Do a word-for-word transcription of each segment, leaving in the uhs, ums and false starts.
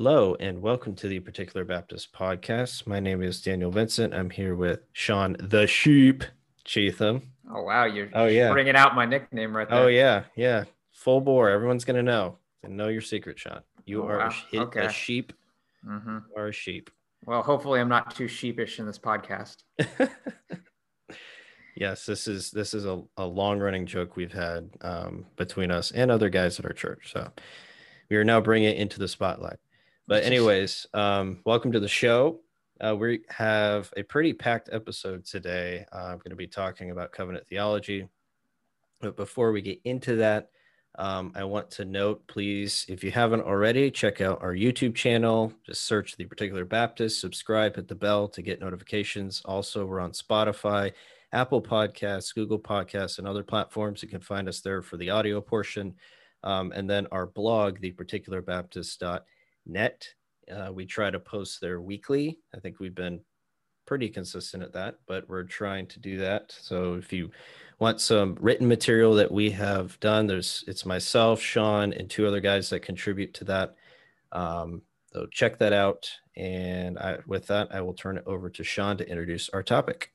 Hello, and welcome to the Particular Baptist Podcast. My name is Daniel Vincent. I'm here with Sean the Sheep Cheatham. Oh, wow. You're oh, yeah. bringing out my nickname right there. Oh, yeah. Yeah. Full bore. Everyone's going to know. And know your secret, Sean. You oh, are wow. a, okay. a sheep. Mm-hmm. You are a sheep. Well, hopefully I'm not too sheepish in this podcast. Yes, this is this is a, a long-running joke we've had um, between us and other guys at our church. So we are now bringing it into the spotlight. But anyways, um, welcome to the show. Uh, we have a pretty packed episode today. Uh, I'm going to be talking about covenant theology. But before we get into that, um, I want to note, please, if you haven't already, check out our YouTube channel. Just search The Particular Baptist, subscribe, hit the bell to get notifications. Also, we're on Spotify, Apple Podcasts, Google Podcasts, and other platforms. You can find us there for the audio portion. Um, and then our blog, the particular baptist dot com. net. Uh, we try to post there weekly. I think we've been pretty consistent at that, but we're trying to do that. So if you want some written material that we have done, there's it's myself, Sean, and two other guys that contribute to that. Um, so check that out. And I, with that, I will turn it over to Sean to introduce our topic.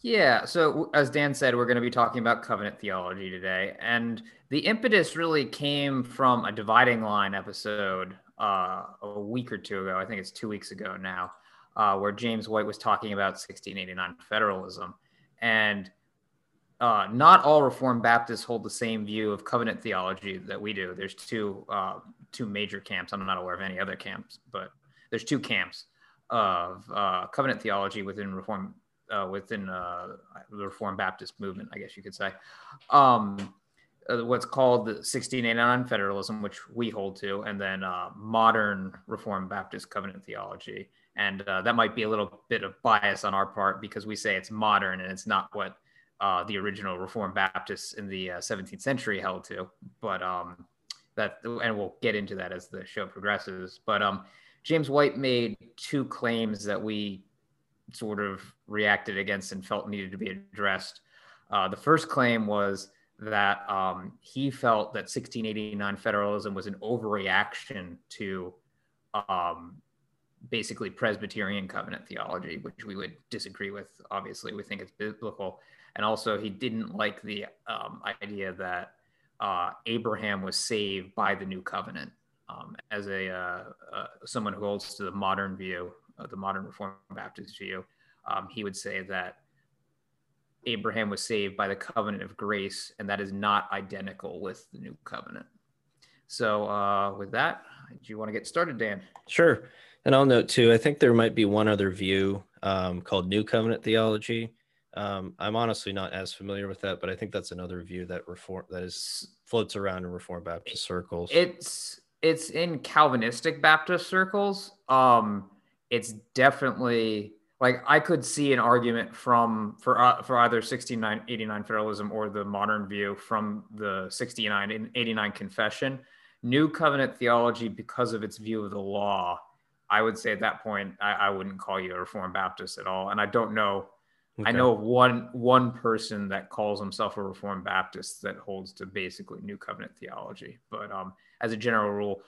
Yeah. So as Dan said, we're going to be talking about covenant theology today. And the impetus really came from a dividing line episode Uh, a week or two ago, I think it's two weeks ago now, uh, where James White was talking about sixteen eighty-nine federalism. And uh, not all Reformed Baptists hold the same view of covenant theology that we do. There's two uh, two major camps. I'm not aware of any other camps, but there's two camps of uh, covenant theology within Reformed, uh, within uh, the Reformed Baptist movement, I guess you could say. Um, what's called the sixteen eighty-nine federalism, which we hold to, and then uh, modern Reformed Baptist covenant theology. And uh, that might be a little bit of bias on our part because we say it's modern and it's not what uh, the original Reformed Baptists in the uh, seventeenth century held to. But um, that, and we'll get into that as the show progresses. But um, James White made two claims that we sort of reacted against and felt needed to be addressed. Uh, the first claim was that um, he felt that sixteen eighty-nine federalism was an overreaction to um, basically Presbyterian covenant theology, which we would disagree with. Obviously, we think it's biblical. And also, he didn't like the um, idea that uh, Abraham was saved by the new covenant. Um, as a uh, uh, someone who holds to the modern view, uh, the modern Reformed Baptist view, um, he would say that Abraham was saved by the covenant of grace, and that is not identical with the new covenant. So uh, with that, do you want to get started, Dan? Sure. And I'll note too, I think there might be one other view um, called new covenant theology. Um, I'm honestly not as familiar with that, but I think that's another view that reform that is floats around in Reformed Baptist circles. It's it's in Calvinistic Baptist circles. Um, it's definitely. Like I could see an argument from for uh, for either sixteen eighty-nine federalism or the modern view from the sixteen eighty-nine confession. New covenant theology, because of its view of the law, I would say at that point I, I wouldn't call you a Reformed Baptist at all. And I don't know. Okay. I know one one person that calls himself a Reformed Baptist that holds to basically new covenant theology. But um, as a general rule,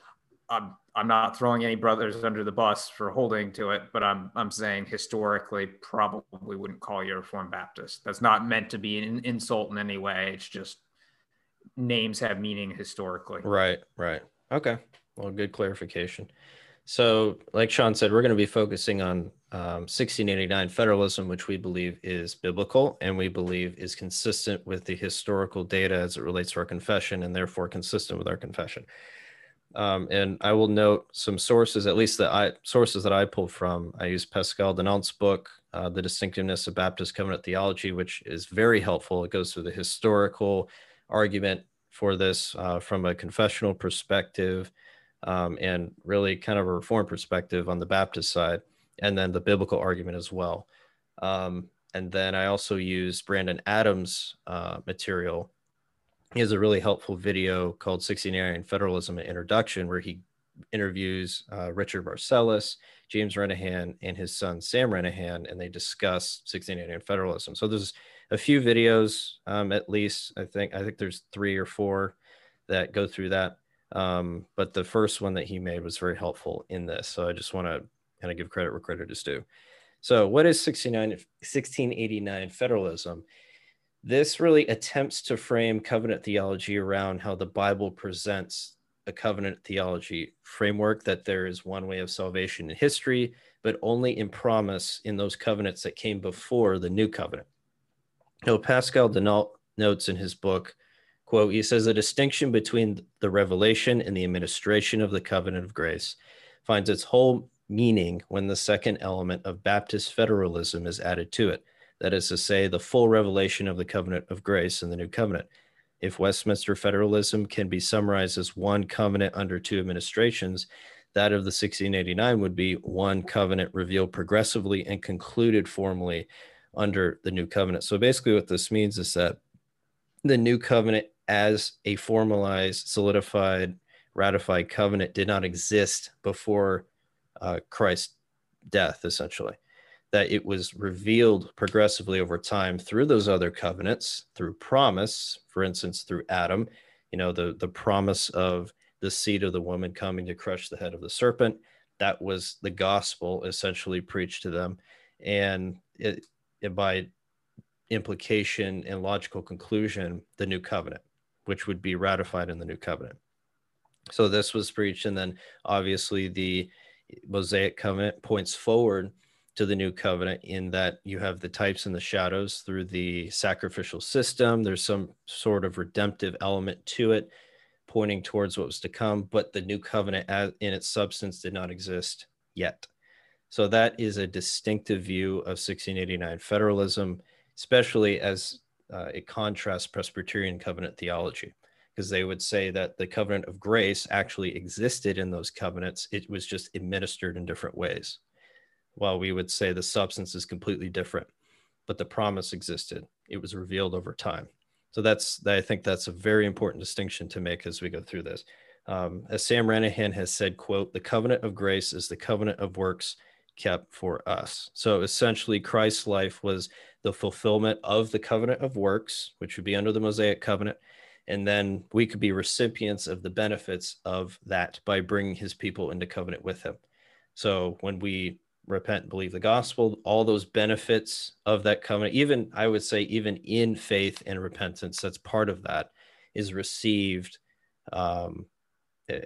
I'm, I'm not throwing any brothers under the bus for holding to it, but I'm I'm saying historically probably wouldn't call you a Reformed Baptist. That's not meant to be an insult in any way. It's just names have meaning historically. Right, right. Okay. Well, good clarification. So like Sean said, we're going to be focusing on um, sixteen eighty-nine federalism, which we believe is biblical and we believe is consistent with the historical data as it relates to our confession and therefore consistent with our confession. Um, and I will note some sources, at least the I, sources that I pulled from. I use Pascal Denault's book, uh, The Distinctiveness of Baptist Covenant Theology, which is very helpful. It goes through the historical argument for this uh, from a confessional perspective um, and really kind of a Reformed perspective on the Baptist side, and then the biblical argument as well. Um, and then I also use Brandon Adams' uh, material. He has a really helpful video called sixteen eighty-nine Federalism and Introduction, where he interviews uh, Richard Marcellus, James Renihan, and his son, Sam Renihan, and they discuss sixteen eighty-nine Federalism. So there's a few videos, um, at least, I think, I think there's three or four that go through that. Um, but the first one that he made was very helpful in this. So I just want to kind of give credit where credit is due. So what is sixteen eighty-nine federalism? This really attempts to frame covenant theology around how the Bible presents a covenant theology framework, that there is one way of salvation in history, but only in promise in those covenants that came before the new covenant. Now, Pascal Denault notes in his book, quote, he says, "A distinction between the revelation and the administration of the covenant of grace finds its whole meaning when the second element of Baptist federalism is added to it. That is to say, the full revelation of the covenant of grace in the new covenant. If Westminster federalism can be summarized as one covenant under two administrations, that of the sixteen eighty-nine would be one covenant revealed progressively and concluded formally under the new covenant." So basically what this means is that the new covenant as a formalized, solidified, ratified covenant did not exist before uh, Christ's death, essentially. That it was revealed progressively over time through those other covenants, through promise, for instance, through Adam, you know, the, the promise of the seed of the woman coming to crush the head of the serpent. That was the gospel essentially preached to them. And it, it, by implication and logical conclusion, the new covenant, which would be ratified in the new covenant. So this was preached. And then obviously the Mosaic covenant points forward to the new covenant in that you have the types and the shadows through the sacrificial system. There's some sort of redemptive element to it, pointing towards what was to come, but the new covenant as in its substance did not exist yet. So that is a distinctive view of sixteen eighty-nine federalism, especially as uh, it contrasts Presbyterian covenant theology, because they would say that the covenant of grace actually existed in those covenants. It was just administered in different ways. While we would say the substance is completely different, but the promise existed. It was revealed over time. So that's, I think that's a very important distinction to make as we go through this. Um, as Sam Renihan has said, quote, "The covenant of grace is the covenant of works kept for us." So essentially Christ's life was the fulfillment of the covenant of works, which would be under the Mosaic covenant. And then we could be recipients of the benefits of that by bringing his people into covenant with him. So when we repent and believe the gospel, all those benefits of that covenant, even I would say even in faith and repentance, that's part of that, is received um,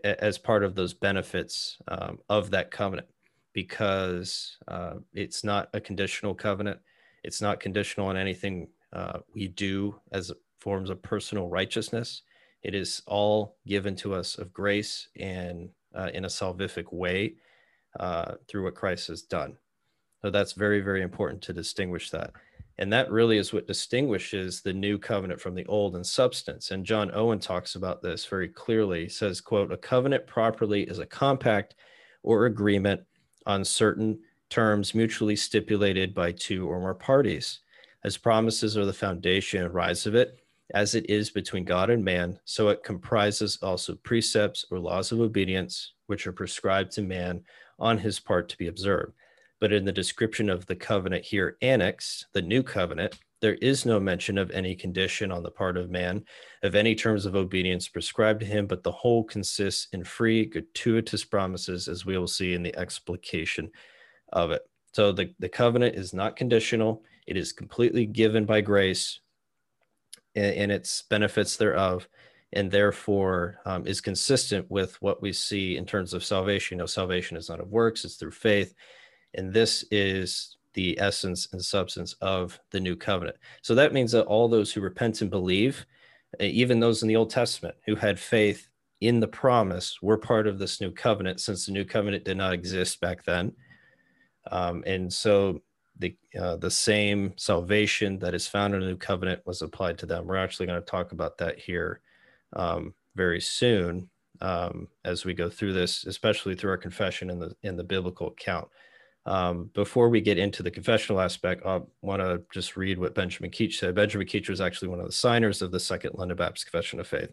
as part of those benefits um, of that covenant, because uh, it's not a conditional covenant. It's not conditional on anything uh, we do as forms of personal righteousness. It is all given to us of grace and uh, in a salvific way, Uh, through what Christ has done. So that's very, very important to distinguish that. And that really is what distinguishes the new covenant from the old in substance. And John Owen talks about this very clearly. He says, quote, "A covenant properly is a compact or agreement on certain terms mutually stipulated by two or more parties. As promises are the foundation and rise of it, as it is between God and man, so it comprises also precepts or laws of obedience, which are prescribed to man on his part to be observed. But in the description of the covenant here annexed, the new covenant, there is no mention of any condition on the part of man, of any terms of obedience prescribed to him, but the whole consists in free, gratuitous promises, as we will see in the explication of it." So the, the covenant is not conditional. It is completely given by grace and, and its benefits thereof, and therefore um, is consistent with what we see in terms of salvation. You know, salvation is not of works, it's through faith. And this is the essence and substance of the new covenant. So that means that all those who repent and believe, even those in the Old Testament who had faith in the promise, were part of this new covenant, since the new covenant did not exist back then. Um, and so the, uh, the same salvation that is found in the new covenant was applied to them. We're actually going to talk about that here Um, very soon um, as we go through this, especially through our confession in the in the biblical account. Um, before we get into the confessional aspect, I want to just read what Benjamin Keach said. Benjamin Keach was actually one of the signers of the Second London Baptist Confession of Faith.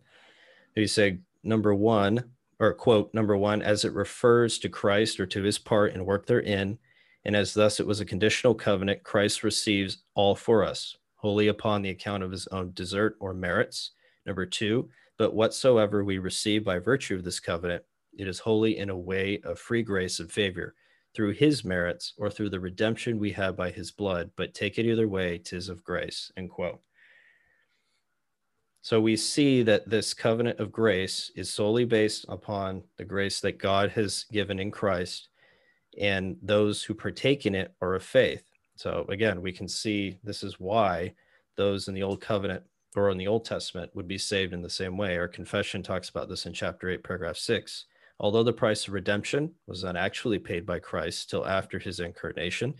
He said, number one, or quote, number one, "As it refers to Christ or to his part and work therein, and as thus it was a conditional covenant, Christ receives all for us, wholly upon the account of his own desert or merits, Number two, but whatsoever we receive by virtue of this covenant, it is wholly in a way of free grace and favor, through his merits or through the redemption we have by his blood, but take it either way, 'tis of grace, end quote. So we see that this covenant of grace is solely based upon the grace that God has given in Christ, and those who partake in it are of faith. So again, we can see this is why those in the Old Covenant or in the Old Testament would be saved in the same way. Our confession talks about this in chapter eight, paragraph six. Although the price of redemption was not actually paid by Christ till after his incarnation,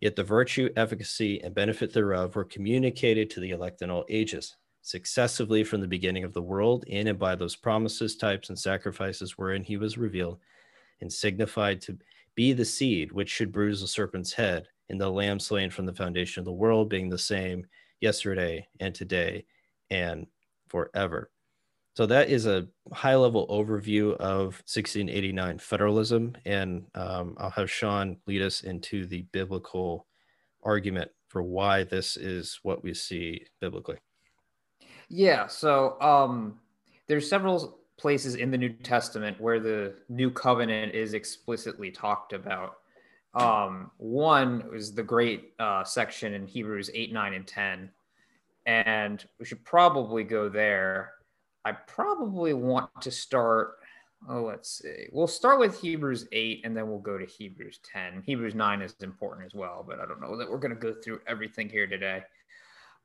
yet the virtue, efficacy, and benefit thereof were communicated to the elect in all ages, successively from the beginning of the world, in and by those promises, types, and sacrifices wherein he was revealed and signified to be the seed which should bruise the serpent's head, and the lamb slain from the foundation of the world, being the same yesterday and today and forever. So that is a high-level overview of sixteen eighty-nine federalism, and um, I'll have Sean lead us into the biblical argument for why this is what we see biblically. Yeah, so um, there's several places in the New Testament where the new covenant is explicitly talked about. Um, one is the great uh, section in Hebrews eight, nine, and ten, and we should probably go there. I probably want to start, oh, let's see. We'll start with Hebrews eight, and then we'll go to Hebrews ten. Hebrews nine is important as well, but I don't know that we're going to go through everything here today.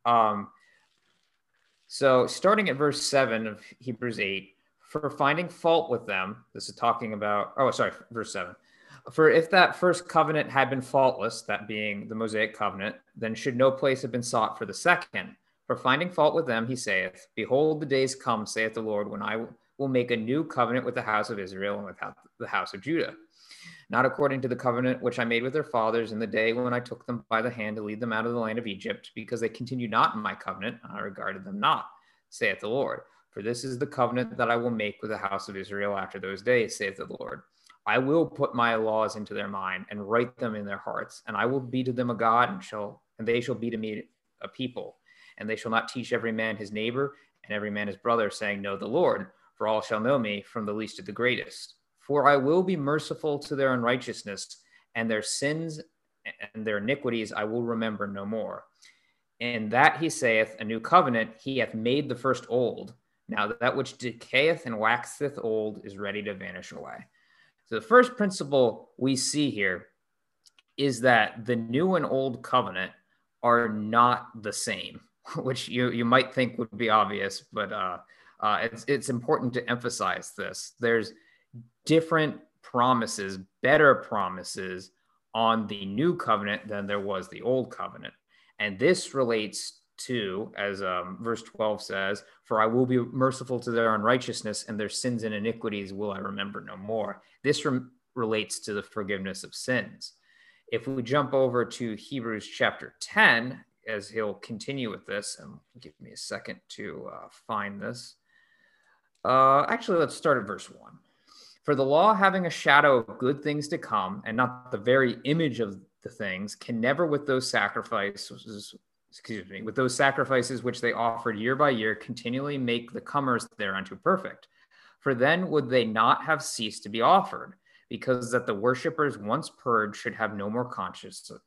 Um, so starting at verse seven of Hebrews eight, for finding fault with them, this is talking about, oh, sorry, verse seven. For if that first covenant had been faultless, that being the Mosaic covenant, then should no place have been sought for the second. For finding fault with them, he saith, behold, the days come, saith the Lord, when I will make a new covenant with the house of Israel and with the house of Judah, not according to the covenant which I made with their fathers in the day when I took them by the hand to lead them out of the land of Egypt, because they continued not in my covenant, and I regarded them not, saith the Lord. For this is the covenant that I will make with the house of Israel after those days, saith the Lord. I will put my laws into their mind and write them in their hearts, and I will be to them a God, and shall and they shall be to me a people. And they shall not teach every man his neighbor and every man his brother, saying, know the Lord, for all shall know me, from the least to the greatest. For I will be merciful to their unrighteousness, and their sins and their iniquities I will remember no more. And that he saith, a new covenant, he hath made the first old. Now that which decayeth and waxeth old is ready to vanish away. So the first principle we see here is that the new and old covenant are not the same, which you, you might think would be obvious, but uh, uh, it's, it's important to emphasize this. There's different promises, better promises on the new covenant than there was the old covenant. And this relates to, as um, verse twelve says, for I will be merciful to their unrighteousness, and their sins and iniquities will I remember no more. This re- relates to the forgiveness of sins. If we jump over to Hebrews chapter ten, as he'll continue with this, and give me a second to uh, find this. Uh, actually, let's start at verse one. For the law, having a shadow of good things to come, and not the very image of the things, can never with those sacrifices, excuse me, with those sacrifices which they offered year by year, continually make the comers thereunto perfect. For then would they not have ceased to be offered, because that the worshipers once purged should have no more conscience of,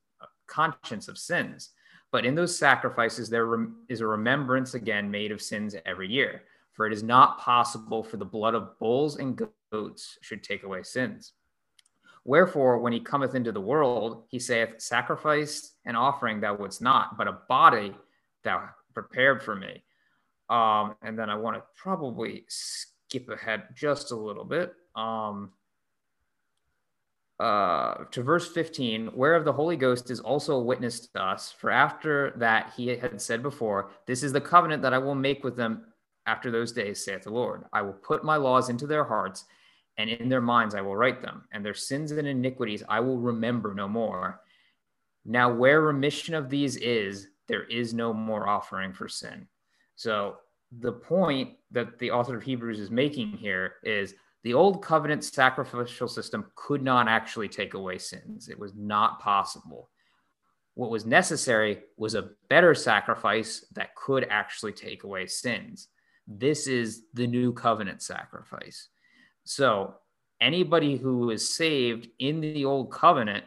conscience of sins. But in those sacrifices, there rem- is a remembrance again made of sins every year. For it is not possible for the blood of bulls and goats should take away sins. Wherefore, when he cometh into the world, he saith, sacrifice and offering thou wouldst not, but a body thou prepared for me. Um, and then I want to probably skip ahead just a little bit. Um, Uh, to verse fifteen, whereof the Holy Ghost is also a witness to us, for after that he had said before, this is the covenant that I will make with them after those days, saith the Lord. I will put my laws into their hearts, and in their minds I will write them, and their sins and iniquities I will remember no more. Now where remission of these is, there is no more offering for sin. So the point that the author of Hebrews is making here is, the old covenant sacrificial system could not actually take away sins. It was not possible. What was necessary was a better sacrifice that could actually take away sins. This is the new covenant sacrifice. So anybody who was saved in the old covenant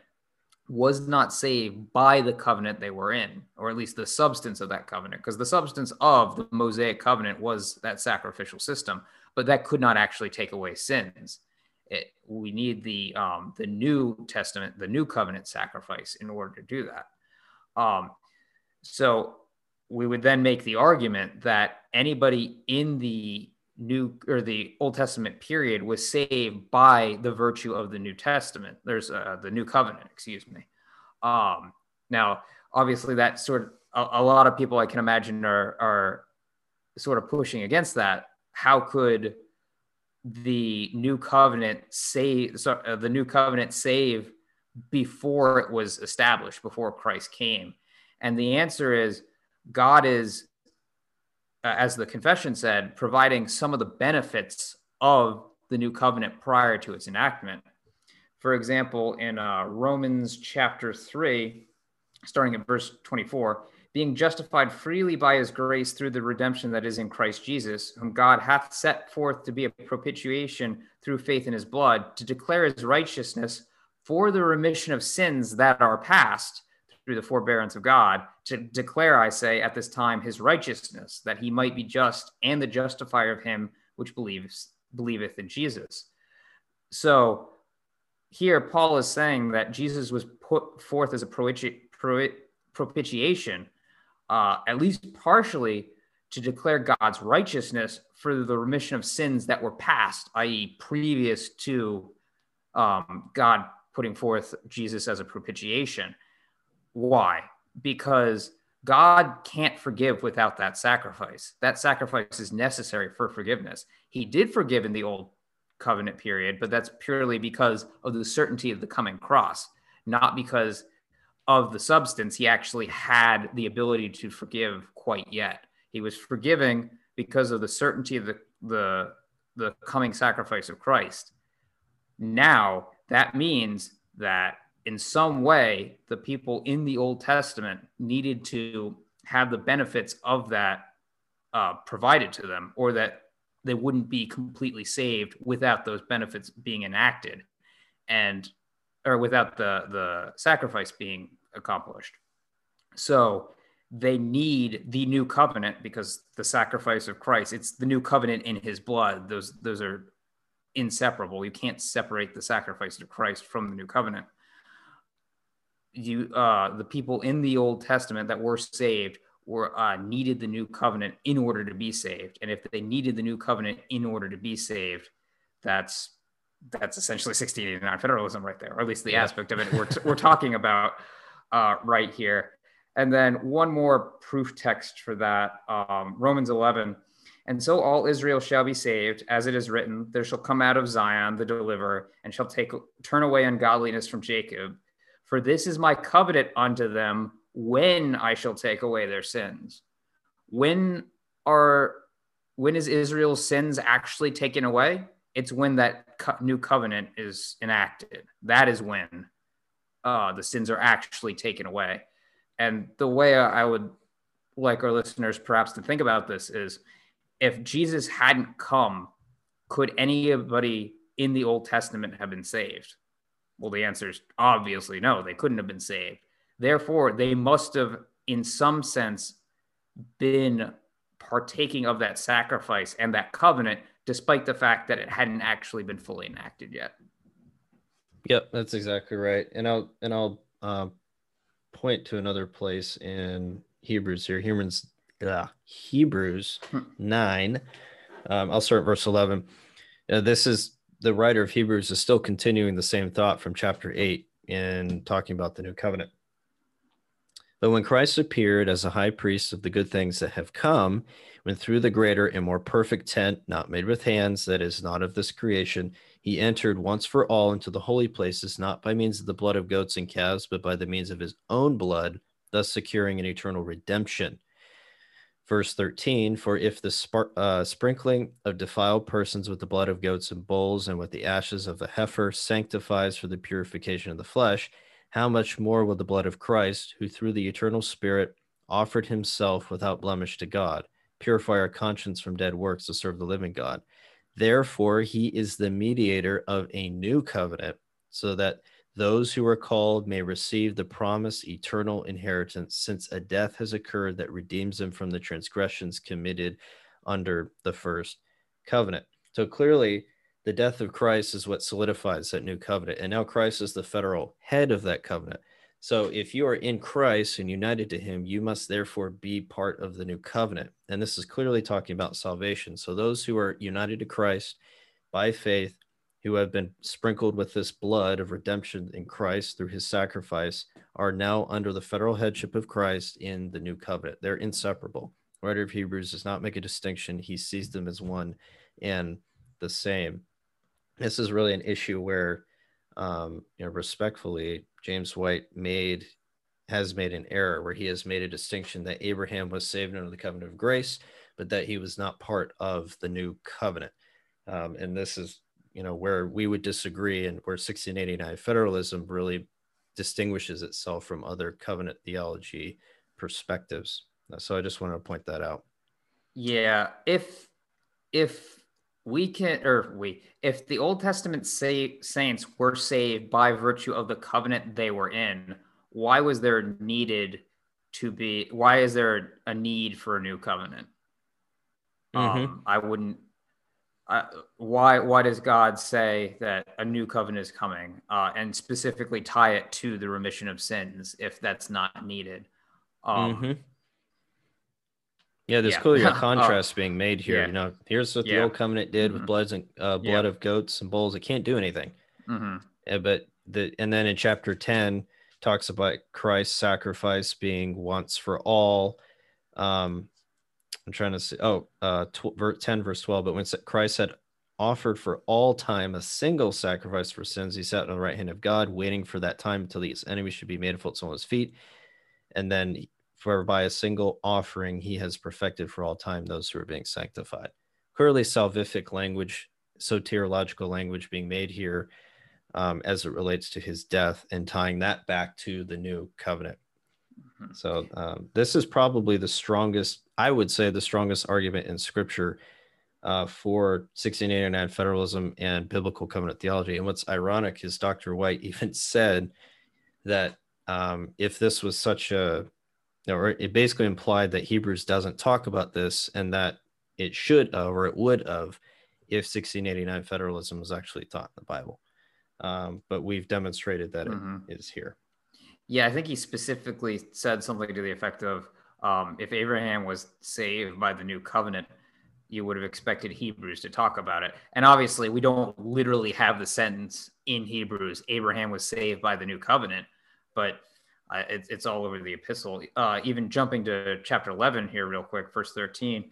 was not saved by the covenant they were in, or at least the substance of that covenant, because the substance of the Mosaic covenant was that sacrificial system, but that could not actually take away sins. It, we need the um, the New Testament, the new covenant sacrifice in order to do that. Um, so we would then make the argument that anybody in the New or the Old Testament period was saved by the virtue of the New Testament. There's uh, the New Covenant, excuse me. Um, now, obviously, that sort of a, a lot of people I can imagine are are sort of pushing against that. How could the New Covenant save so, uh, the New Covenant save before it was established, before Christ came? And the answer is God is, as the confession said, providing some of the benefits of the new covenant prior to its enactment. For example, in uh, Romans chapter three, starting at verse twenty-four, being justified freely by his grace through the redemption that is in Christ Jesus, whom God hath set forth to be a propitiation through faith in his blood, to declare his righteousness for the remission of sins that are past, through the forbearance of God, to declare, I say, at this time, his righteousness, that he might be just and the justifier of him which believes, believeth in Jesus. So here Paul is saying that Jesus was put forth as a propitiation, uh, at least partially, to declare God's righteousness for the remission of sins that were past, that is previous to um, God putting forth Jesus as a propitiation. Why? Because God can't forgive without that sacrifice. That sacrifice is necessary for forgiveness. He did forgive in the old covenant period, but that's purely because of the certainty of the coming cross, not because of the substance. He actually had the ability to forgive quite yet. He was forgiving because of the certainty of the, the, the coming sacrifice of Christ. Now, that means that in some way, the people in the Old Testament needed to have the benefits of that uh, provided to them, or that they wouldn't be completely saved without those benefits being enacted, and or without the, the sacrifice being accomplished. So they need the new covenant because the sacrifice of Christ, it's the new covenant in his blood. Those, those are inseparable. You can't separate the sacrifice of Christ from the new covenant. You, uh, the people in the Old Testament that were saved were uh, needed the new covenant in order to be saved. And if they needed the new covenant in order to be saved, that's that's essentially sixteen eighty-nine federalism right there, or at least the yeah. aspect of it we're, t- we're talking about uh, right here. And then one more proof text for that, um, Romans eleven. And so all Israel shall be saved, as it is written, there shall come out of Zion the deliverer, and shall take turn away ungodliness from Jacob. For this is my covenant unto them when I shall take away their sins. When are when is Israel's sins actually taken away? It's when that co- new covenant is enacted. That is when uh, the sins are actually taken away. And the way I would like our listeners perhaps to think about this is, if Jesus hadn't come, could anybody in the Old Testament have been saved? Well, the answer is obviously no, they couldn't have been saved. Therefore, they must have, in some sense, been partaking of that sacrifice and that covenant, despite the fact that it hadn't actually been fully enacted yet. Yep, that's exactly right. And I'll and I'll uh, point to another place in Hebrews here. Humans, uh, Hebrews hmm. nine. Um, I'll start at verse eleven. Uh, this is. The writer of Hebrews is still continuing the same thought from chapter eight in talking about the new covenant. But when Christ appeared as a high priest of the good things that have come, when through the greater and more perfect tent, not made with hands, that is not of this creation, he entered once for all into the holy places, not by means of the blood of goats and calves, but by the means of his own blood, thus securing an eternal redemption. Verse thirteen, for if the spark, uh, sprinkling of defiled persons with the blood of goats and bulls and with the ashes of the heifer sanctifies for the purification of the flesh, how much more will the blood of Christ, who through the eternal Spirit offered himself without blemish to God, purify our conscience from dead works to serve the living God. Therefore, he is the mediator of a new covenant, so that those who are called may receive the promised eternal inheritance, since a death has occurred that redeems them from the transgressions committed under the first covenant. So clearly, the death of Christ is what solidifies that new covenant. And now Christ is the federal head of that covenant. So if you are in Christ and united to him, you must therefore be part of the new covenant. And this is clearly talking about salvation. So those who are united to Christ by faith, who have been sprinkled with this blood of redemption in Christ through his sacrifice, are now under the federal headship of Christ in the new covenant. They're inseparable. The writer of Hebrews does not make a distinction. He sees them as one and the same. This is really an issue where, um, you know, respectfully, James White made, has made an error where he has made a distinction that Abraham was saved under the covenant of grace, but that he was not part of the new covenant. Um, and this is, you know, where we would disagree, and where sixteen eighty-nine federalism really distinguishes itself from other covenant theology perspectives. So I just wanted to point that out. Yeah. If, if, We can, or we, if the Old Testament say, saints were saved by virtue of the covenant they were in, why was there needed to be, why is there a need for a new covenant? Mm-hmm. Um, I wouldn't, I, why, why does God say that a new covenant is coming uh, and specifically tie it to the remission of sins if that's not needed? Um, mm-hmm. Yeah, there's yeah. clearly a contrast uh, being made here. Yeah. You know, here's what yeah. the old covenant did mm-hmm. with bloods and uh, blood yeah. of goats and bulls. It can't do anything. Mm-hmm. Uh, but the and then in chapter ten talks about Christ's sacrifice being once for all. Um, I'm trying to see. Oh, uh, ten verse twelve. But when Christ had offered for all time a single sacrifice for sins, he sat on the right hand of God, waiting for that time until his enemy should be made full at someone's feet, and then. For by a single offering, he has perfected for all time those who are being sanctified. Clearly salvific language, soteriological language being made here um, as it relates to his death and tying that back to the new covenant. Mm-hmm. So um, this is probably the strongest, I would say the strongest argument in scripture uh, for sixteen eighty-nine federalism and biblical covenant theology. And what's ironic is Doctor White even said that um, if this was such a, or it basically implied that Hebrews doesn't talk about this and that it should have, or it would have, if sixteen eighty-nine federalism was actually taught in the Bible. Um, but we've demonstrated that mm-hmm. it is here. Yeah, I think he specifically said something to the effect of, um, if Abraham was saved by the new covenant, you would have expected Hebrews to talk about it. And obviously, we don't literally have the sentence in Hebrews, Abraham was saved by the new covenant, but Uh, it, it's all over the epistle. Uh, even jumping to chapter eleven here real quick, verse thirteen,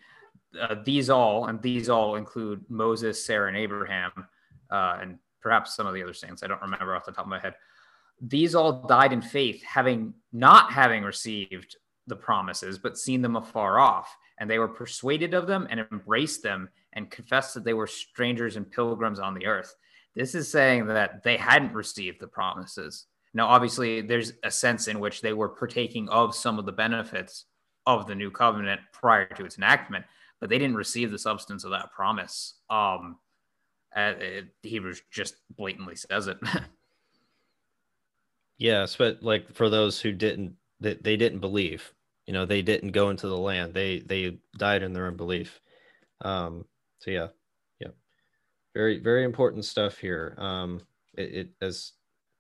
uh, these all, and these all include Moses, Sarah, and Abraham, uh, and perhaps some of the other saints. I don't remember off the top of my head. These all died in faith, having not having received the promises, but seen them afar off. And they were persuaded of them and embraced them and confessed that they were strangers and pilgrims on the earth. This is saying that they hadn't received the promises. Now, obviously, there's a sense in which they were partaking of some of the benefits of the new covenant prior to its enactment, but they didn't receive the substance of that promise. Um, it, Hebrews just blatantly says it. Yes, but like for those who didn't, they, they didn't believe. You know, they didn't go into the land. They they died in their unbelief. Um, so yeah, yeah, very very important stuff here. Um, it, it as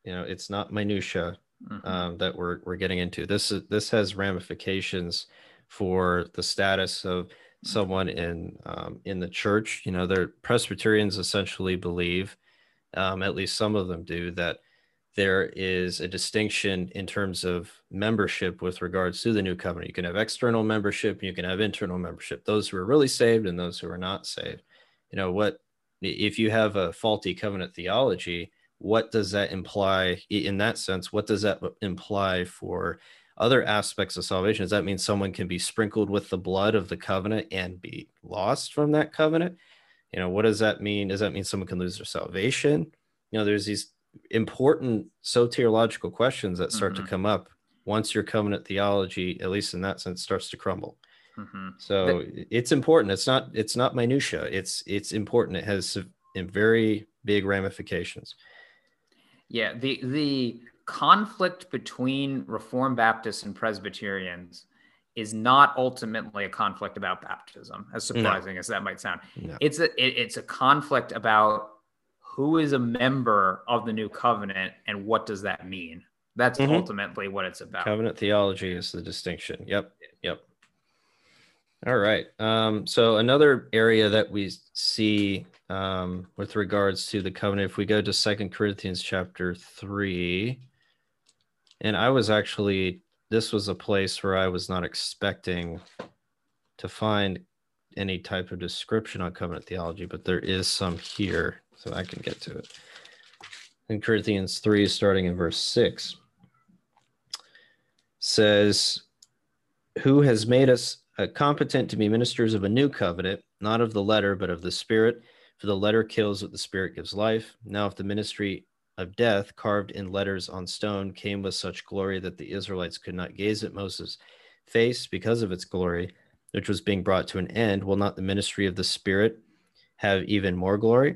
you know, it's not minutia um, mm-hmm. that we're we're getting into. This is this has ramifications for the status of mm-hmm. someone in um, in the church. You know, their Presbyterians essentially believe, um, at least some of them do, that there is a distinction in terms of membership with regards to the new covenant. You can have external membership, you can have internal membership. Those who are really saved and those who are not saved. You know, what if you have a faulty covenant theology? What does that imply in that sense? What does that imply for other aspects of salvation? Does that mean someone can be sprinkled with the blood of the covenant and be lost from that covenant? You know, what does that mean? Does that mean someone can lose their salvation? You know, there's these important soteriological questions that start mm-hmm. to come up once your covenant theology, at least in that sense, starts to crumble. Mm-hmm. So but, it's important. It's not, it's not minutia. It's, it's important. It has very big ramifications. Yeah. The, the conflict between Reformed Baptists and Presbyterians is not ultimately a conflict about baptism, as surprising no. as that might sound. No. It's a, it, it's a conflict about who is a member of the new covenant and what does that mean? That's mm-hmm. ultimately what it's about. Covenant theology is the distinction. Yep. Yep. All right. Um, so another area that we see um, with regards to the covenant, if we go to Second Corinthians chapter three, and I was actually, this was a place where I was not expecting to find any type of description on covenant theology, but there is some here, so I can get to it. In Corinthians three, starting in verse six, says, who has made us competent to be ministers of a new covenant, not of the letter, but of the Spirit, for the letter kills, but the Spirit gives life. Now, if the ministry of death, carved in letters on stone, came with such glory that the Israelites could not gaze at Moses' face because of its glory, which was being brought to an end, will not the ministry of the Spirit have even more glory?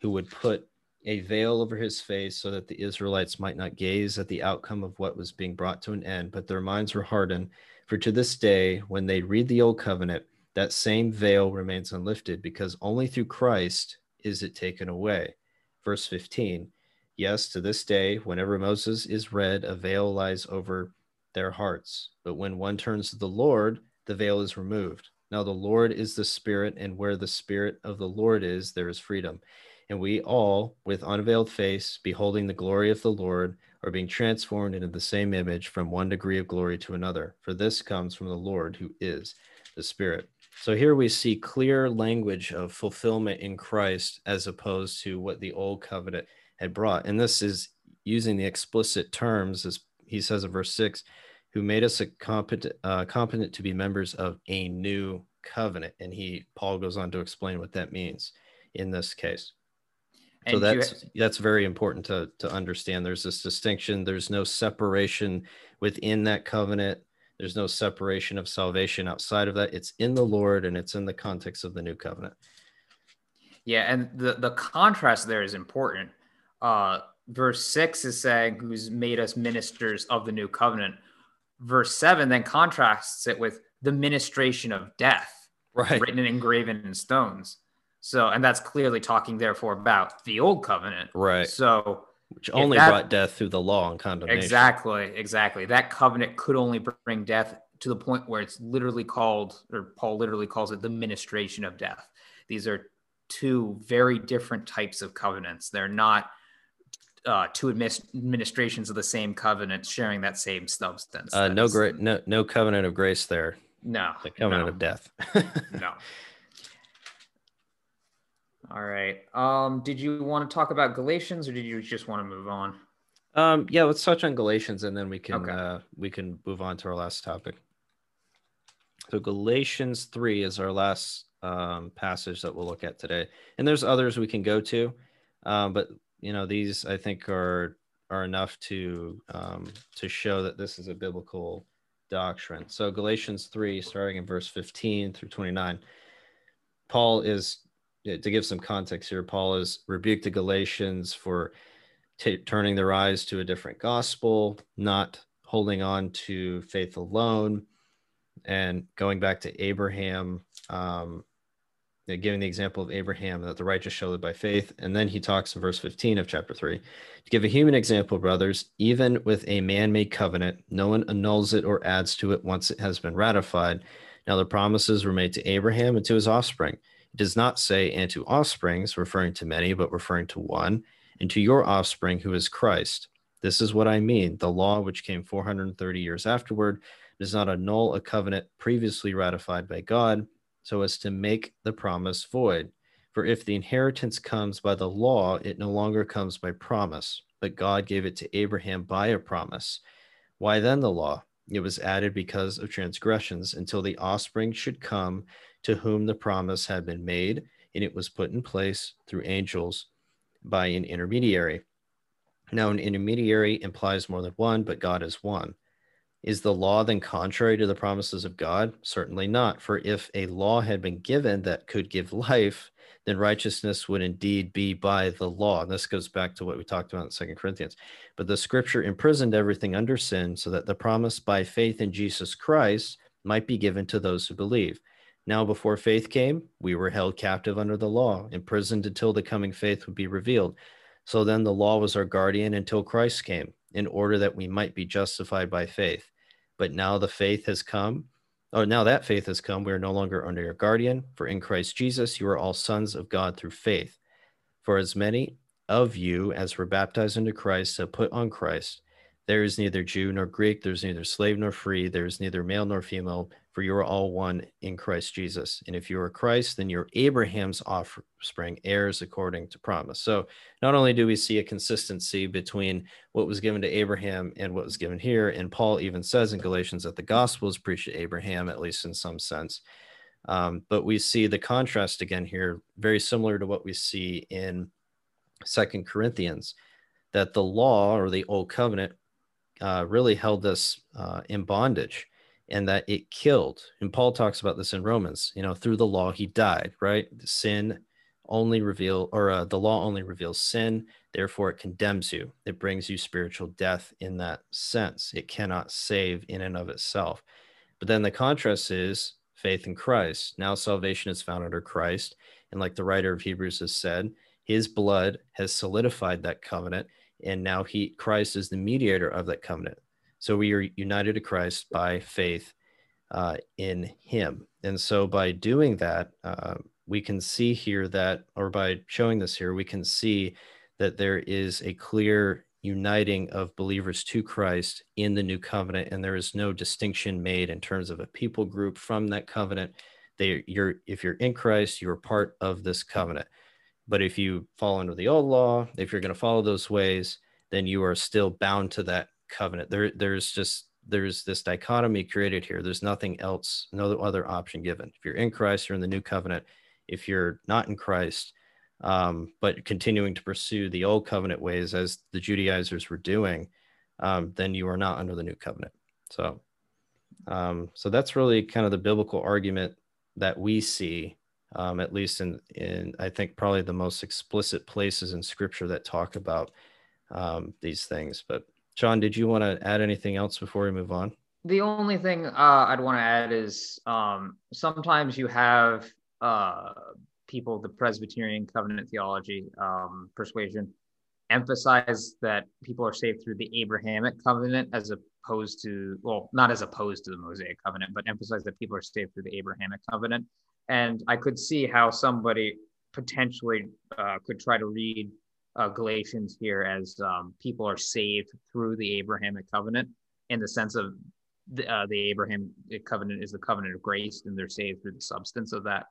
who would put a veil over his face so that the Israelites might not gaze at the outcome of what was being brought to an end, but their minds were hardened. For to this day, when they read the old covenant, that same veil remains unlifted, because only through Christ is it taken away. Verse fifteen, yes, to this day, whenever Moses is read, a veil lies over their hearts. But when one turns to the Lord, the veil is removed. Now the Lord is the Spirit, and where the Spirit of the Lord is, there is freedom. And we all, with unveiled face, beholding the glory of the Lord, are being transformed into the same image from one degree of glory to another. For this comes from the Lord, who is the Spirit. So here we see clear language of fulfillment in Christ as opposed to what the old covenant had brought. And this is using the explicit terms, as he says in verse six, who made us a competent, uh, competent to be members of a new covenant. And he, Paul goes on to explain what that means in this case. So and that's you, that's very important to, to understand. There's this distinction. There's no separation within that covenant. There's no separation of salvation outside of that. It's in the Lord, and it's in the context of the new covenant. Yeah, and the, the contrast there is important. Uh, verse six is saying, who's made us ministers of the new covenant. Verse seven then contrasts it with the ministration of death, right? Written and engraven in stones. So, and that's clearly talking, therefore, about the old covenant. Right. So, which only that, brought death through the law and condemnation. Exactly. Exactly. That covenant could only bring death to the point where it's literally called, or Paul literally calls it, the ministration of death. These are two very different types of covenants. They're not uh, two administrations of the same covenant sharing that same substance. Uh, that no, gra- no, no covenant of grace there. No. The covenant no. of death. No. All right. Um, did you want to talk about Galatians, or did you just want to move on? Um, yeah, let's touch on Galatians, and then we can okay. uh, we can move on to our last topic. So Galatians three is our last um, passage that we'll look at today, and there's others we can go to, um, but you know these I think are are enough to um, to show that this is a biblical doctrine. So Galatians three, starting in verse fifteen through twenty-nine, Paul is. To give some context here, Paul has rebuked the Galatians for t- turning their eyes to a different gospel, not holding on to faith alone, and going back to Abraham, um, giving the example of Abraham, that the righteous shall live by faith. And then he talks in verse fifteen of chapter three, to give a human example, brothers, even with a man-made covenant, no one annuls it or adds to it once it has been ratified. Now the promises were made to Abraham and to his offspring. It does not say, and to offsprings, referring to many, but referring to one, and to your offspring, who is Christ. This is what I mean. The law, which came four hundred thirty years afterward, does not annul a covenant previously ratified by God so as to make the promise void. For if the inheritance comes by the law, it no longer comes by promise, but God gave it to Abraham by a promise. Why then the law? It was added because of transgressions until the offspring should come to whom the promise had been made, and it was put in place through angels by an intermediary. Now, an intermediary implies more than one, but God is one. Is the law then contrary to the promises of God? Certainly not. For if a law had been given that could give life, then righteousness would indeed be by the law. And this goes back to what we talked about in Second Corinthians. But the scripture imprisoned everything under sin so that the promise by faith in Jesus Christ might be given to those who believe. Now, before faith came, we were held captive under the law, imprisoned until the coming faith would be revealed. So then the law was our guardian until Christ came, in order that we might be justified by faith. But now the faith has come, or now that faith has come, we are no longer under your guardian, for in Christ Jesus you are all sons of God through faith. For as many of you as were baptized into Christ have put on Christ. There is neither Jew nor Greek, there is neither slave nor free, there is neither male nor female, for you are all one in Christ Jesus. And if you are Christ, then you're Abraham's offspring, heirs according to promise. So not only do we see a consistency between what was given to Abraham and what was given here, and Paul even says in Galatians that the gospel is preached to Abraham, at least in some sense. Um, but we see the contrast again here, very similar to what we see in Second Corinthians, that the law or the old covenant Uh, really held us uh, in bondage, and that it killed. And Paul talks about this in Romans, you know, through the law, he died, right? Sin only reveal, or uh, the law only reveals sin. Therefore it condemns you. It brings you spiritual death in that sense. It cannot save in and of itself. But then the contrast is faith in Christ. Now salvation is found under Christ. And like the writer of Hebrews has said, his blood has solidified that covenant. And now he, Christ is the mediator of that covenant. So we are united to Christ by faith uh, in him. And so by doing that, uh, we can see here that, or by showing this here, we can see that there is a clear uniting of believers to Christ in the new covenant. And there is no distinction made in terms of a people group from that covenant. They, you're, if you're in Christ, you're part of this covenant. But if you fall under the old law, if you're going to follow those ways, then you are still bound to that covenant. There, there's just, there's this dichotomy created here. There's nothing else, no other option given. If you're in Christ, you're in the new covenant. If you're not in Christ, um, but continuing to pursue the old covenant ways as the Judaizers were doing, um, then you are not under the new covenant. So, um, so that's really kind of the biblical argument that we see. Um, at least in, in, I think, probably the most explicit places in Scripture that talk about um, these things. But, Sean, did you want to add anything else before we move on? The only thing uh, I'd want to add is um, sometimes you have uh, people, the Presbyterian covenant theology um, persuasion, emphasize that people are saved through the Abrahamic covenant as opposed to, well, not as opposed to the Mosaic covenant, but emphasize that people are saved through the Abrahamic covenant. And I could see how somebody potentially uh, could try to read uh, Galatians here as um, people are saved through the Abrahamic covenant, in the sense of the, uh, the Abrahamic covenant is the covenant of grace, and they're saved through the substance of that.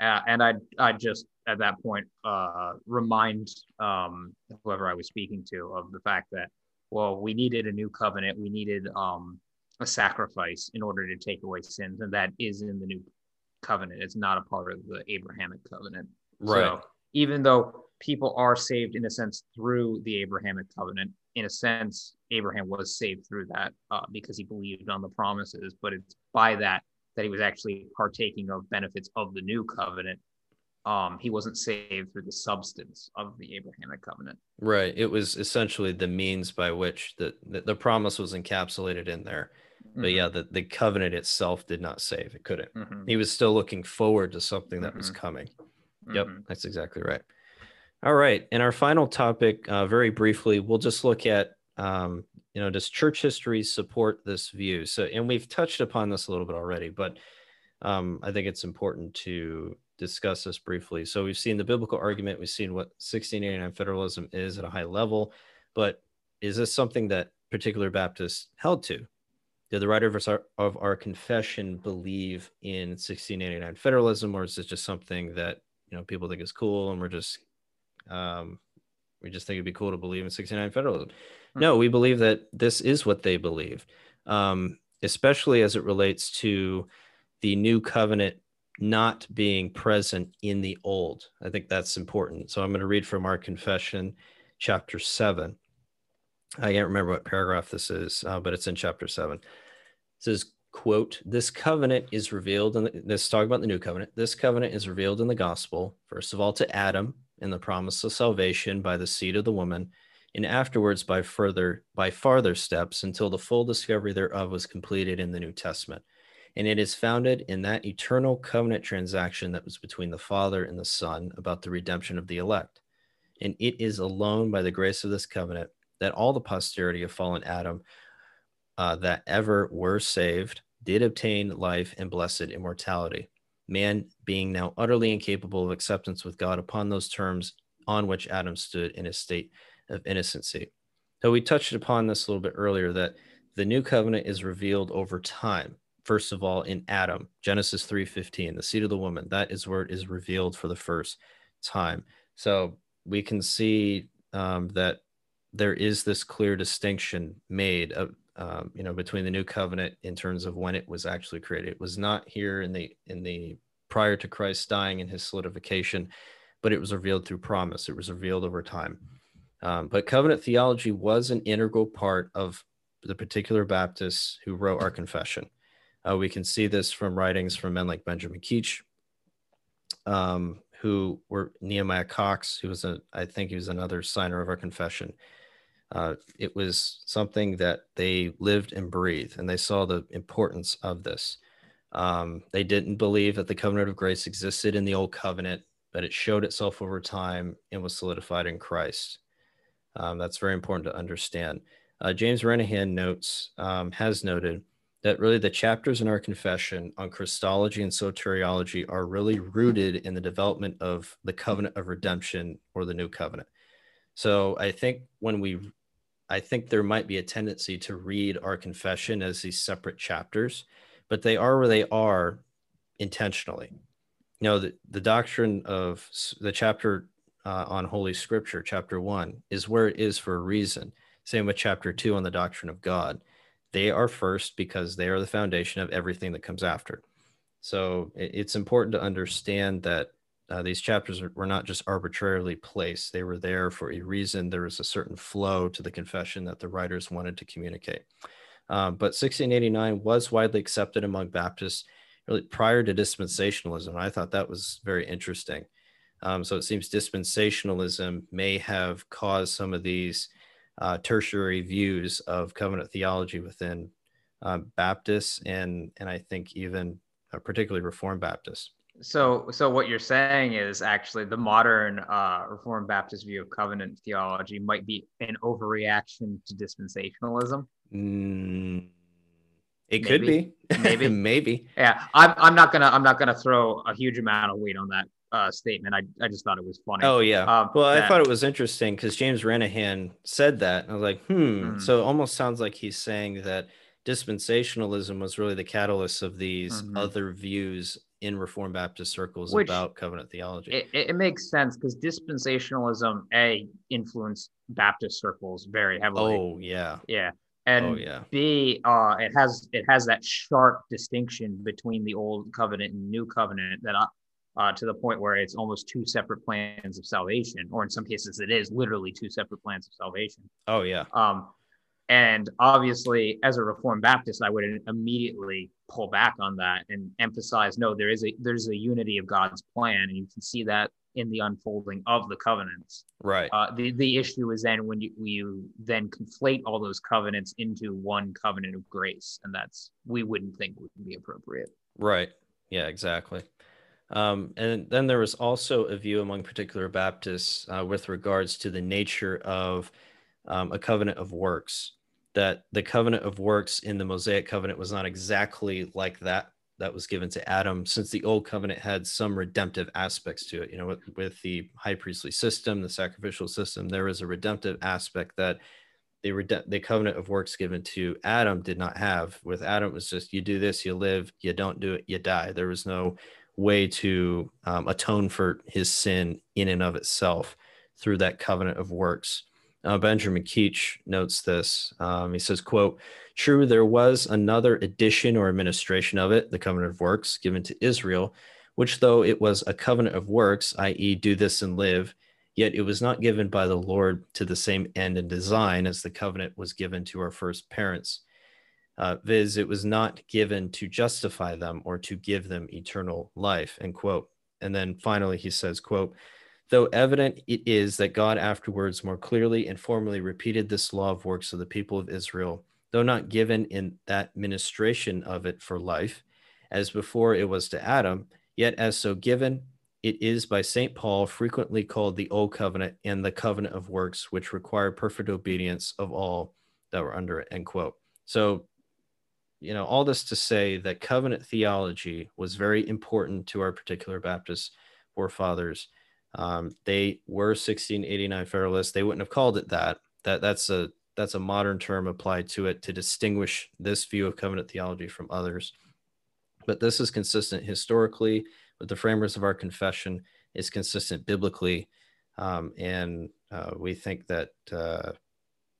Uh, and I, I just at that point uh, remind um, whoever I was speaking to of the fact that, well, we needed a new covenant, we needed um, a sacrifice in order to take away sins, and that is in the new covenant. It's not a part of the Abrahamic covenant. Right. So even though people are saved in a sense through the Abrahamic covenant, in a sense, Abraham was saved through that uh, because he believed on the promises, but it's by that that he was actually partaking of benefits of the new covenant. Um, he wasn't saved through the substance of the Abrahamic covenant. Right. It was essentially the means by which the, the, the promise was encapsulated in there. But yeah, the, the covenant itself did not save. It couldn't. Mm-hmm. He was still looking forward to something that mm-hmm. was coming. Yep, mm-hmm. That's exactly right. All right. And our final topic, uh, very briefly, we'll just look at, um, you know, does church history support this view? So, and we've touched upon this a little bit already, but um, I think it's important to discuss this briefly. So we've seen the biblical argument. We've seen what sixteen eighty-nine federalism is at a high level, but is this something that Particular Baptists held to? Did the writer of our, of our confession believe in sixteen eighty-nine federalism, or is this just something that, you know, people think is cool and we're just, um, we just think it'd be cool to believe in sixteen eighty-nine federalism? Hmm. No, we believe that this is what they believe, um, especially as it relates to the new covenant not being present in the old. I think that's important. So I'm going to read from our confession, chapter seven. I can't remember what paragraph this is, uh, but it's in chapter seven. It says, quote, "This covenant is revealed in the," this is talking about the new covenant. "This covenant is revealed in the gospel, first of all to Adam in the promise of salvation by the seed of the woman, and afterwards by further by farther steps until the full discovery thereof was completed in the New Testament. And it is founded in that eternal covenant transaction that was between the Father and the Son about the redemption of the elect. And it is alone by the grace of this covenant that all the posterity of fallen Adam uh, that ever were saved did obtain life and blessed immortality, man being now utterly incapable of acceptance with God upon those terms on which Adam stood in his state of innocency." So we touched upon this a little bit earlier, that the new covenant is revealed over time. First of all, in Adam, Genesis three fifteen, the seed of the woman, that is where it is revealed for the first time. So we can see um, that there is this clear distinction made, of, um, you know, between the new covenant in terms of when it was actually created. It was not here in the in the prior to Christ dying and his solidification, but it was revealed through promise. It was revealed over time. Um, but covenant theology was an integral part of the particular Baptists who wrote our confession. Uh, we can see this from writings from men like Benjamin Keach, um, who were Nehemiah Cox, who was a, I think he was another signer of our confession. Uh, it was something that they lived and breathed, and they saw the importance of this. Um, they didn't believe that the covenant of grace existed in the old covenant, but it showed itself over time and was solidified in Christ. Um, that's very important to understand. Uh, James Renihan notes, um, has noted that really the chapters in our confession on Christology and soteriology are really rooted in the development of the covenant of redemption, or the new covenant. So I think when we, I think there might be a tendency to read our confession as these separate chapters, but they are where they are intentionally. You know, the, the doctrine of the chapter uh, on Holy Scripture, chapter one, is where it is for a reason. Same with chapter two on the doctrine of God. They are first because they are the foundation of everything that comes after. So it's important to understand that uh, these chapters were not just arbitrarily placed. They were there for a reason. There was a certain flow to the confession that the writers wanted to communicate. Um, but sixteen eighty-nine was widely accepted among Baptists really prior to dispensationalism. I thought that was very interesting. Um, so it seems dispensationalism may have caused some of these Uh, tertiary views of covenant theology within uh, Baptists and and I think even uh, particularly Reformed Baptists. So so what you're saying is actually the modern uh, Reformed Baptist view of covenant theology might be an overreaction to dispensationalism. Mm, it maybe. could be maybe maybe yeah. I'm I'm not gonna I'm not gonna throw a huge amount of weight on that Uh, statement. I, I just thought it was funny. Oh yeah. Um, well, that... I thought it was interesting because James Renihan said that, and I was like, hmm. Mm-hmm. So it almost sounds like he's saying that dispensationalism was really the catalyst of these mm-hmm. other views in Reformed Baptist circles. Which, about covenant theology. It, it makes sense because dispensationalism A, influenced Baptist circles very heavily. Oh yeah. Yeah. And oh, yeah. B, uh, it has it has that sharp distinction between the old covenant and new covenant that I. Uh, to the point where it's almost two separate plans of salvation, or in some cases it is literally two separate plans of salvation. Oh, yeah. Um, and obviously, as a Reformed Baptist, I would immediately pull back on that and emphasize, no, there is a there's a unity of God's plan, and you can see that in the unfolding of the covenants. Right. Uh, the, the issue is then when you, you then conflate all those covenants into one covenant of grace, and that's, we wouldn't think would be appropriate. Right. Yeah, exactly. Um, and then there was also a view among particular Baptists uh, with regards to the nature of um, a covenant of works, that the covenant of works in the Mosaic covenant was not exactly like that that was given to Adam, since the old covenant had some redemptive aspects to it. You know, with, with the high priestly system, the sacrificial system, there is a redemptive aspect that the, rede- the covenant of works given to Adam did not have. With Adam, it was just, you do this, you live, you don't do it, you die. There was no way to um, atone for his sin in and of itself through that covenant of works. Uh, Benjamin Keach notes this. Um, he says, quote, "True, there was another edition or administration of it, the covenant of works given to Israel, which though it was a covenant of works, that is do this and live, yet it was not given by the Lord to the same end and design as the covenant was given to our first parents. Uh, viz., it was not given to justify them or to give them eternal life," end quote. And then finally he says, quote, "Though evident it is that God afterwards more clearly and formally repeated this law of works of the people of Israel, though not given in that ministration of it for life, as before it was to Adam, yet as so given, it is by Saint Paul frequently called the Old Covenant and the Covenant of Works, which require perfect obedience of all that were under it," end quote. So, you know, all this to say that covenant theology was very important to our particular Baptist forefathers. Um, they were sixteen eighty-nine federalists. They wouldn't have called it that. That that's a that's a modern term applied to it to distinguish this view of covenant theology from others. But this is consistent historically with the framers of our confession. It's consistent biblically, um, and uh, we think that uh,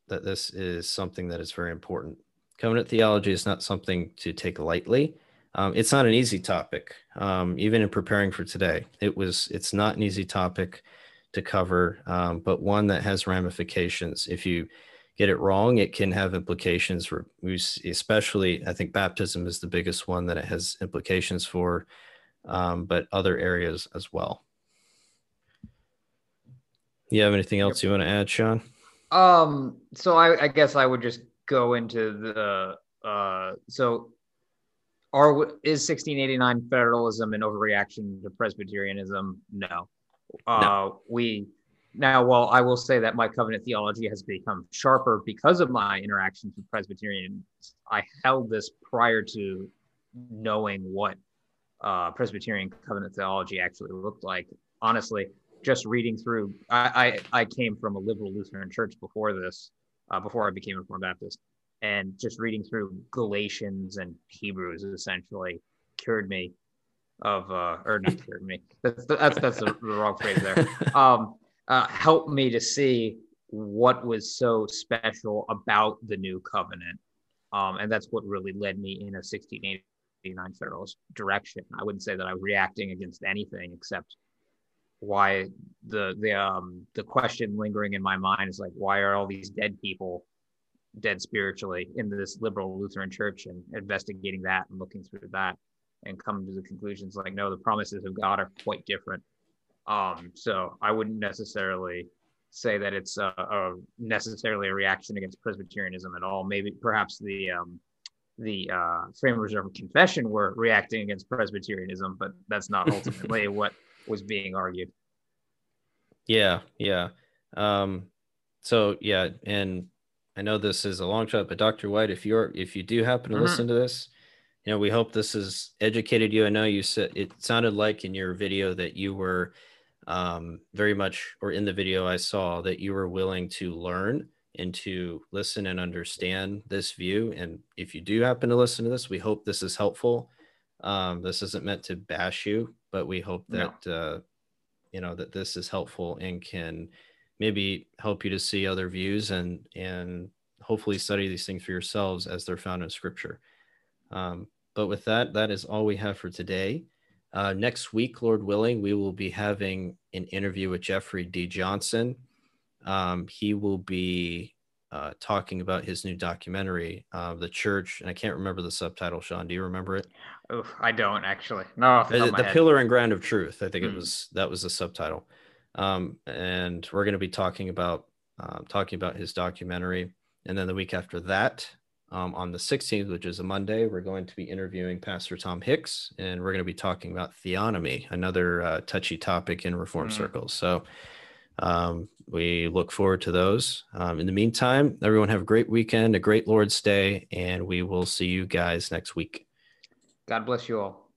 that this is something that is very important. Covenant theology is not something to take lightly. Um, it's not an easy topic, um, even in preparing for today. It was, it's not an easy topic to cover, um, but one that has ramifications. If you get it wrong, it can have implications for, especially, I think baptism is the biggest one that it has implications for, um, but other areas as well. You have anything else you want to add, Sean? Um, so I, I guess I would just go into the, uh, so Are, is sixteen eighty-nine federalism an overreaction to Presbyterianism? No. Uh, no. We now, while I will say that my covenant theology has become sharper because of my interactions with Presbyterians, I held this prior to knowing what uh, Presbyterian covenant theology actually looked like. Honestly, just reading through, I, I, I came from a liberal Lutheran church before this, uh, before I became a Reformed Baptist. And just reading through Galatians and Hebrews essentially cured me of, uh, or not cured me. That's that's that's the wrong phrase there. Um, uh, helped me to see what was so special about the new covenant, um, and that's what really led me in a sixteen eighty-nine federalist direction. I wouldn't say that I was reacting against anything except why the the um, the question lingering in my mind is like, why are all these dead people dead spiritually into this liberal Lutheran church, and investigating that and looking through that and coming to the conclusions like, no, the promises of God are quite different. Um, so I wouldn't necessarily say that it's a, a necessarily a reaction against Presbyterianism at all. Maybe perhaps the, um, the uh, framers of confession were reacting against Presbyterianism, but that's not ultimately what was being argued. Yeah. Yeah. Um, so yeah. And I know this is a long shot, but Doctor White, if you're if you do happen to mm-hmm. listen to this, you know, we hope this has educated you. I know you said it sounded like in your video that you were um, very much, or in the video I saw that you were willing to learn and to listen and understand this view. And if you do happen to listen to this, we hope this is helpful. Um, this isn't meant to bash you, but we hope that no. uh, you know that this is helpful and can maybe help you to see other views and and hopefully study these things for yourselves as they're found in Scripture. Um, but with that, that is all we have for today. Uh, next week, Lord willing, we will be having an interview with Jeffrey D. Johnson. Um, he will be uh, talking about his new documentary, uh, The Church, and I can't remember the subtitle, Sean. Do you remember it? Oh, I don't actually. No, the, the Pillar and Ground of Truth. I think mm. it was that was the subtitle. Um, and we're going to be talking about, um, talking about his documentary. And then the week after that, um, on the sixteenth, which is a Monday, we're going to be interviewing Pastor Tom Hicks, and we're going to be talking about theonomy, another, uh, touchy topic in Reformed mm-hmm. circles. So, um, we look forward to those. Um, in the meantime, everyone have a great weekend, a great Lord's Day, and we will see you guys next week. God bless you all.